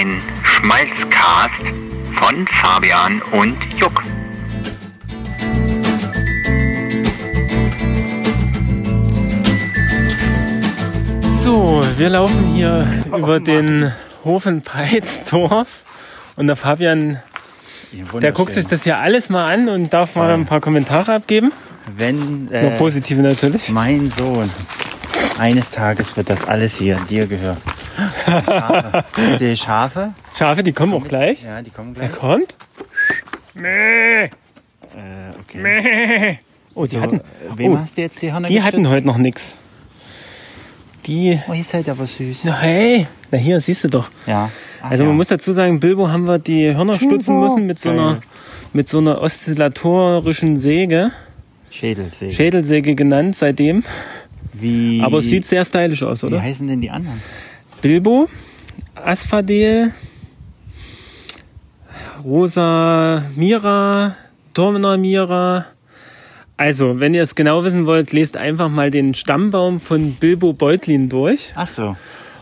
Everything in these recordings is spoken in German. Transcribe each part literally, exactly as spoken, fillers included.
ein Schmalzcast von Fabian und Juck. So, wir laufen hier oh, über Mann. den Hof in Peitzdorf und der Fabian, der guckt sich das hier alles mal an und darf mal ein paar Kommentare abgeben. Wenn, äh, Nur positive natürlich. Mein Sohn, eines Tages wird das alles hier dir gehören. Schafe. Ich sehe Schafe. Schafe, die kommen auch gleich. Ja, die kommen gleich. Er kommt. Mäh. Äh, okay. Mäh. Oh, die so, hatten. Wem oh, hast du jetzt die Hörner Die gestützt? Hatten heute noch nichts. Die. Oh, ihr seid aber süß. Na, hey. Na, hier, siehst du doch. Ja. Ach, also, man ja. muss dazu sagen, Bilbo haben wir die Hörner Bilbo. stutzen müssen mit so einer, mit so einer oszillatorischen Säge. Schädelsäge. Schädelsäge genannt seitdem. Wie? Aber es sieht sehr stylisch aus, oder? Wie heißen denn die anderen? Bilbo, Asphodel, Rosa Mira, Turmner Mira. Also, wenn ihr es genau wissen wollt, lest einfach mal den Stammbaum von Bilbo Beutlin durch. Ach so.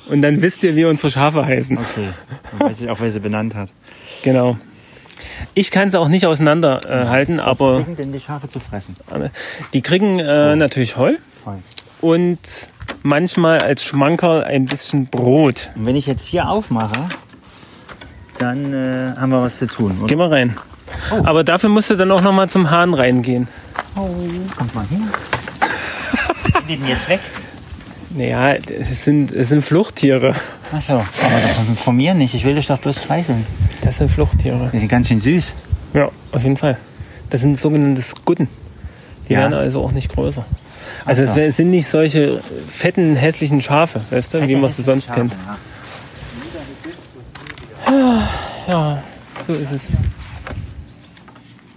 Und dann wisst ihr, wie unsere Schafe heißen. Okay, dann weiß ich auch, wer sie benannt hat. Genau. Ich kann es auch nicht auseinanderhalten, äh, aber... Was kriegen denn die Schafe zu fressen? Die kriegen äh, natürlich Heu, Heu und manchmal als Schmankerl ein bisschen Brot. Und wenn ich jetzt hier aufmache, dann äh, haben wir was zu tun, oder? Geh mal rein. Oh. Aber dafür musst du dann auch noch mal zum Hahn reingehen. Oh, kommt mal hin. Die sind jetzt weg? Naja, es sind, es sind Fluchttiere. Ach so, aber das von mir nicht. Ich will dich doch bloß streichen. Das sind Fluchttiere. Die sind ganz schön süß. Ja, auf jeden Fall. Das sind sogenannte Skudden. Die ja. werden also auch nicht größer. Also so. Es sind nicht solche fetten, hässlichen Schafe, weißt du, Fette, wie man sie sonst Schafe, kennt. Ja. ja, so ist es.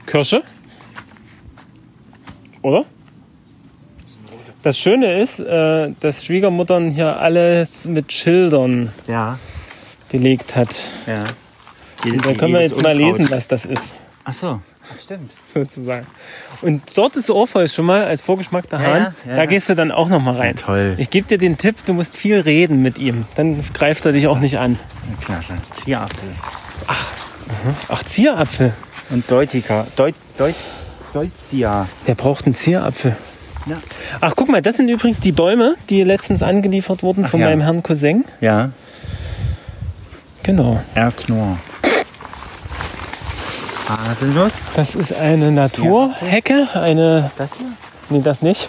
Kirsche? Oder? Das Schöne ist, dass Schwiegermuttern hier alles mit Schildern ja. belegt hat. Ja. Und da können wir jetzt mal lesen, was das ist. Ach so, stimmt. Sozusagen. Und dort ist Orpheus schon mal als vorgeschmackter ja, Hahn. Ja, da ja. gehst du dann auch noch mal rein. Ja, toll. Ich gebe dir den Tipp, du musst viel reden mit ihm. Dann greift er dich also. auch nicht an. Klasse. Zierapfel. Ach, mhm. Ach Zierapfel. Und Deutika. Deut, Deut, Deutzia. Der braucht einen Zierapfel. Ja. Ach, guck mal, das sind übrigens die Bäume, die letztens angeliefert wurden Ach, von ja. meinem Herrn Cousin. Ja. Genau. Erknor. Haselnuss. Das ist eine Naturhecke. Eine. Das hier? Nee, das nicht.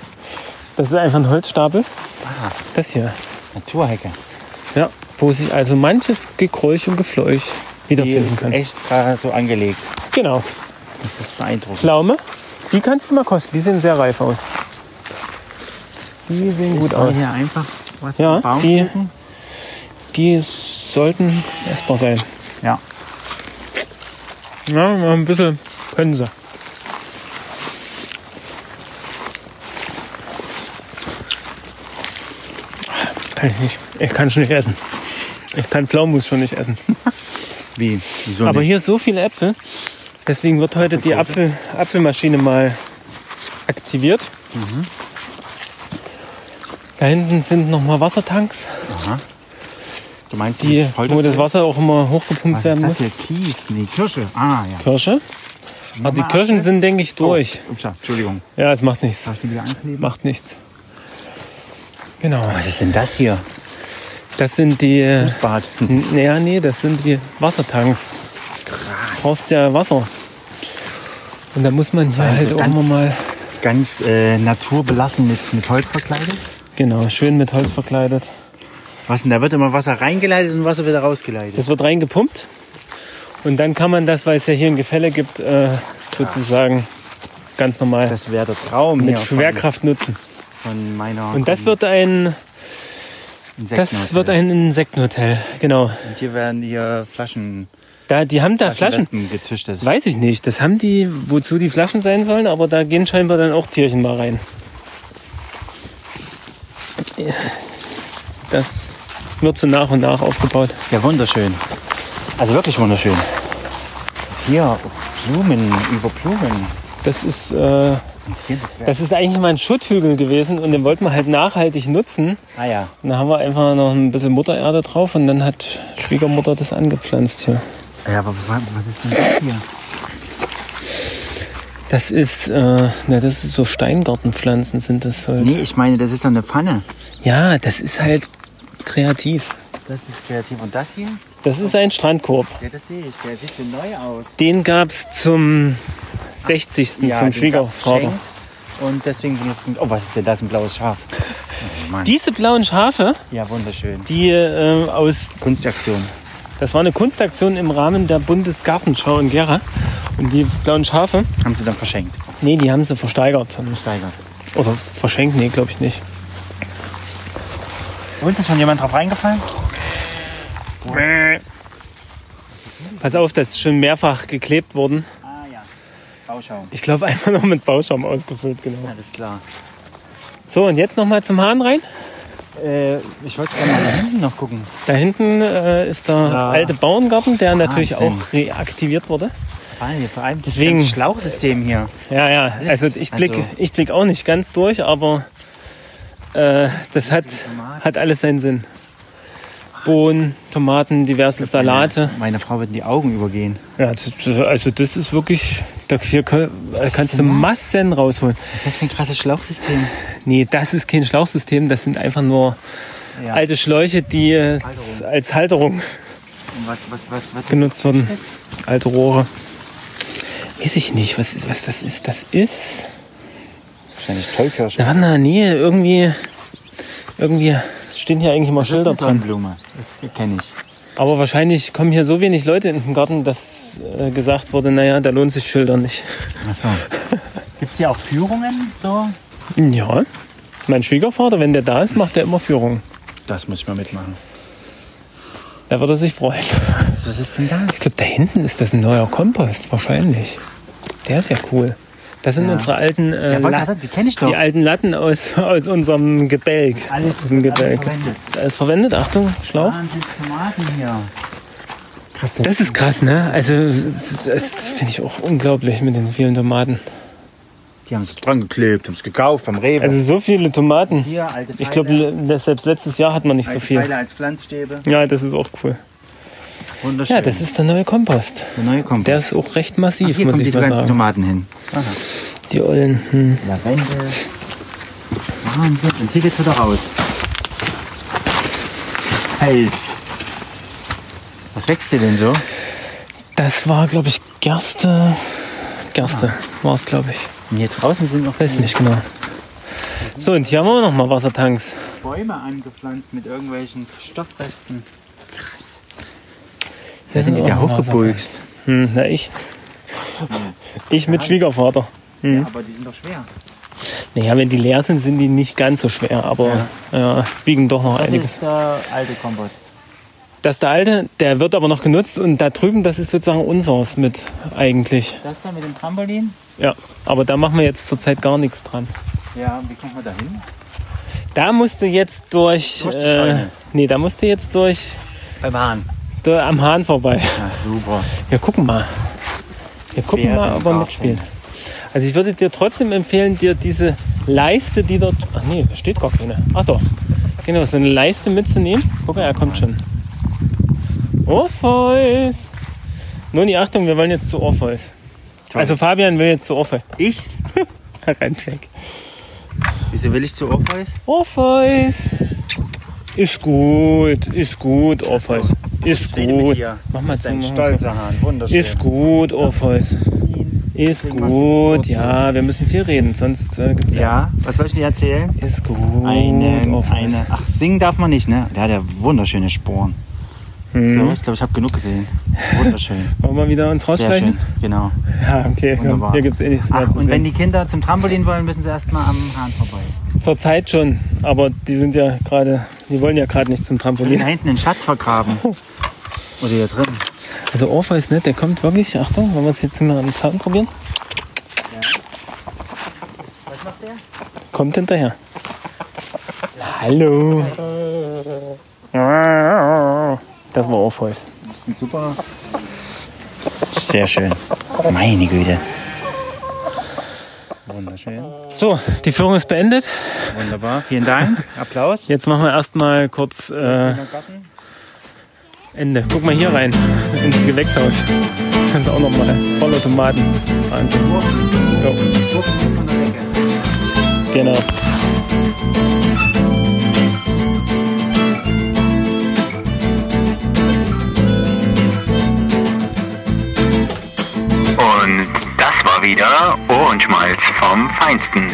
Das ist einfach ein Holzstapel. Ah. Das hier. Naturhecke. Ja, wo sich also manches Gekräusch und Gefleuch wiederfinden kann. Die ist echt so angelegt. Genau. Das ist beeindruckend. Pflaume. Die kannst du mal kosten. Die sehen sehr reif aus. Die sehen ich gut soll aus. Hier einfach was ja, Baum die, die sollten essbar sein. Ja. Ja, noch ein bisschen können sie. Kann ich nicht. Ich kann schon nicht essen. Ich kann Pflaumenmus schon nicht essen. Wie? Wieso nicht? Aber hier ist so viele Äpfel. Deswegen wird heute die Apfel, Apfelmaschine mal aktiviert. Mhm. Da hinten sind nochmal Wassertanks. Aha. Du meinst die, die wo das Wasser auch immer hochgepumpt werden muss? Was ist das hier? Kies? Nee, Kirsche. Ah, ja. Kirsche? Aber die Kirschen sind, denke ich, durch. Oh, upsa, Entschuldigung. Ja, es macht nichts. Darf ich die wieder ankleben? Macht nichts. Genau. Was ist denn das hier? Das sind die... Fußbad. Naja, nee, das sind die Wassertanks. Krass. Du brauchst ja Wasser. Und da muss man hier also halt ganz, auch immer mal... Ganz äh, naturbelassen mit, mit Holz verkleidet? Genau, schön mit Holz verkleidet. Was denn? Da wird immer Wasser reingeleitet und Wasser wieder rausgeleitet. Das wird reingepumpt. Und dann kann man das, weil es ja hier ein Gefälle gibt, äh, sozusagen ganz normal. Das wäre der Traum. Mit Schwerkraft von, nutzen. Von meiner und das wird ein das wird ein Insektenhotel, genau. Und hier werden hier Flaschen. Da, die haben da Flaschen. Gezüchtet. Weiß ich nicht. Das haben die, wozu die Flaschen sein sollen, aber da gehen scheinbar dann auch Tierchen mal rein. Das wird so nach und nach aufgebaut. Ja, wunderschön. Also wirklich wunderschön. Hier, Blumen über Blumen. Das ist äh, Das ist eigentlich mal ein Schutthügel gewesen und den wollten wir halt nachhaltig nutzen. Ah ja. Und da haben wir einfach noch ein bisschen Muttererde drauf und dann hat Schwiegermutter das angepflanzt hier. Ja, aber was ist denn das hier? Das ist, äh, na, das ist so Steingartenpflanzen sind das halt. Nee, ich meine, das ist doch eine Pfanne. Ja, das ist halt kreativ. Das ist kreativ. Und das hier? Das ist ein Strandkorb. Ja, das sehe ich. Der sieht so neu aus. Den gab's zum sechzigsten Ja, vom Schwiegervater. Und deswegen bin ich... Oh, was ist denn das? Ein blaues Schaf. Oh, Mann. Diese blauen Schafe... Ja, wunderschön. Die äh, aus... Kunstaktion. Das war eine Kunstaktion im Rahmen der Bundesgartenschau in Gera. Und die blauen Schafe... Haben sie dann verschenkt? Nee, die haben sie versteigert. Haben versteigert. Oder verschenkt? Nee, glaube ich nicht. Und, ist schon jemand drauf reingefallen? Pass auf, das ist schon mehrfach geklebt worden. Ah ja, Bauschaum. Ich glaube, einmal noch mit Bauschaum ausgefüllt, genau. Alles klar. So, und jetzt nochmal zum Hahn rein. Äh, ich wollte gerne mal da hinten noch gucken. Da hinten äh, ist der ja. alte Bauerngarten, der Wahnsinn. Natürlich auch reaktiviert wurde. Vor allem das ganze Schlauchsystem hier. Ja, ja, also ich blicke also. ich blick auch nicht ganz durch, aber äh, das hat, hat alles seinen Sinn. Bohnen, Tomaten, diverse Salate. Meine, meine Frau wird in die Augen übergehen. Ja, also das ist wirklich, da hier kann, kannst du Massen rausholen. Das ist ein krasses Schlauchsystem. Nee, das ist kein Schlauchsystem, das sind einfach nur ja. alte Schläuche, die Halterung. als Halterung Und was, was, was, was genutzt wurden. Alte Rohre. Weiß ich nicht, was, ist, was das ist. Das ist... Wahrscheinlich Tollkirsche. Na, na, nee, irgendwie... irgendwie stehen hier eigentlich immer Schilder dran. Blume. Das kenne ich. Aber wahrscheinlich kommen hier so wenig Leute in den Garten, dass äh, gesagt wurde, naja, da lohnt sich Schilder nicht. Ach so. Gibt es hier auch Führungen? So? Ja. Mein Schwiegervater, wenn der da ist, macht er immer Führungen. Das muss ich mal mitmachen. Da würde er sich freuen. Was, was ist denn das? Ich glaube, da hinten ist das ein neuer Kompost, wahrscheinlich. Der ist ja cool. Das sind ja. unsere alten, äh, ja, Volker, Latten, die, kenn ich doch. die alten Latten aus, aus unserem Gebälk. Alles, aus dem Gebälk. Alles verwendet. Alles verwendet. Achtung, Schlauch. Wahnsinn, Tomaten hier. Krass, das, das ist krass, ne? Also, das, das finde ich auch unglaublich mit den vielen Tomaten. Die haben es dran geklebt, haben es gekauft beim Rewe. Also, so viele Tomaten. Hier, alte Pfeile. Ich glaube, selbst letztes Jahr hat man nicht alte so viel. Pfeile als Pflanzstäbe. Ja, das ist auch cool. Ja, das ist der neue Kompost. Der neue Kompost. Der ist auch recht massiv, Ach, hier muss kommen ich die mal sagen. Tomaten hin. Aha. Die ollen. Hm. Lavendel. Wahnsinn. Und hier geht's wieder raus. Hey. Was wächst hier denn so? Das war, glaube ich, Gerste. Gerste ah. war es, glaube ich. Und hier draußen sind noch... Weiß nicht genau. So, und hier haben wir noch mal Wassertanks. Bäume angepflanzt mit irgendwelchen Stoffresten. Krass. Da sind die da hochgepulst. Hm, na ich. Ich mit Schwiegervater. Hm. Ja, aber die sind doch schwer. Naja, wenn die leer sind, sind die nicht ganz so schwer, aber ja. Ja, wiegen doch noch das einiges. Das ist der alte Kompost. Das ist der alte, der wird aber noch genutzt und da drüben, das ist sozusagen unseres mit eigentlich. Das da mit dem Trampolin? Ja, aber da machen wir jetzt zurzeit gar nichts dran. Ja, wie kommt man da hin? Da musst du jetzt durch... Durch die Scheune. Äh, nee, da musst du jetzt durch... Beim Hahn. Am Hahn vorbei. Ja, super. Wir gucken mal. Wir gucken Wer mal, ob wir mitspielen. Also ich würde dir trotzdem empfehlen, dir diese Leiste, die dort... Ach nee, da steht gar keine. Ach doch. Genau, so eine Leiste mitzunehmen. Guck mal, er kommt schon. Orpheus! Nun, die Achtung, wir wollen jetzt zu Orpheus. Toll. Also Fabian will jetzt zu Orpheus. Ich? Reincheck. Wieso will ich zu Orpheus? Orpheus! Ist gut, ist gut, Orpheus. Ist gut. Mach mal zu. Ein stolzer Hahn, wunderschön. Ist gut, Orpheus. Ist gut. Ja, wir müssen viel reden, sonst äh, gibt's ja. Ja, was soll ich dir erzählen? Ist gut. Eine, eine. Ach, singen darf man nicht, ne? Der hat ja wunderschöne Sporen. Hm. So, ich glaube, ich habe genug gesehen. Wunderschön. Wollen wir wieder uns rausschleichen? Genau. Ja, okay. Wunderbar. Hier gibt's eh nichts mehr Ach, zu sehen. Und wenn die Kinder zum Trampolin wollen, müssen sie erstmal am Hahn vorbei. Zur Zeit schon, aber die sind ja gerade, die wollen ja gerade nicht zum Trampolin. Da hinten einen Schatz vergraben. Oder hier drin. Also Orpheus ist nett, der kommt wirklich. Achtung, wollen wir es jetzt mal am Zaun probieren? Ja. Was macht der? Kommt hinterher. Hallo. Das war Orpheus. Super. Sehr schön. Meine Güte. Wunderschön. So, die Führung ist beendet. Wunderbar, vielen Dank. Applaus. Jetzt machen wir erstmal kurz äh, Ende. Guck mal hier rein, ins Gewächshaus. Kannst du auch nochmal. Voller Tomaten. Wahnsinn. Jo. Genau. Und das war wieder Ohrenschmalz vom Feinsten.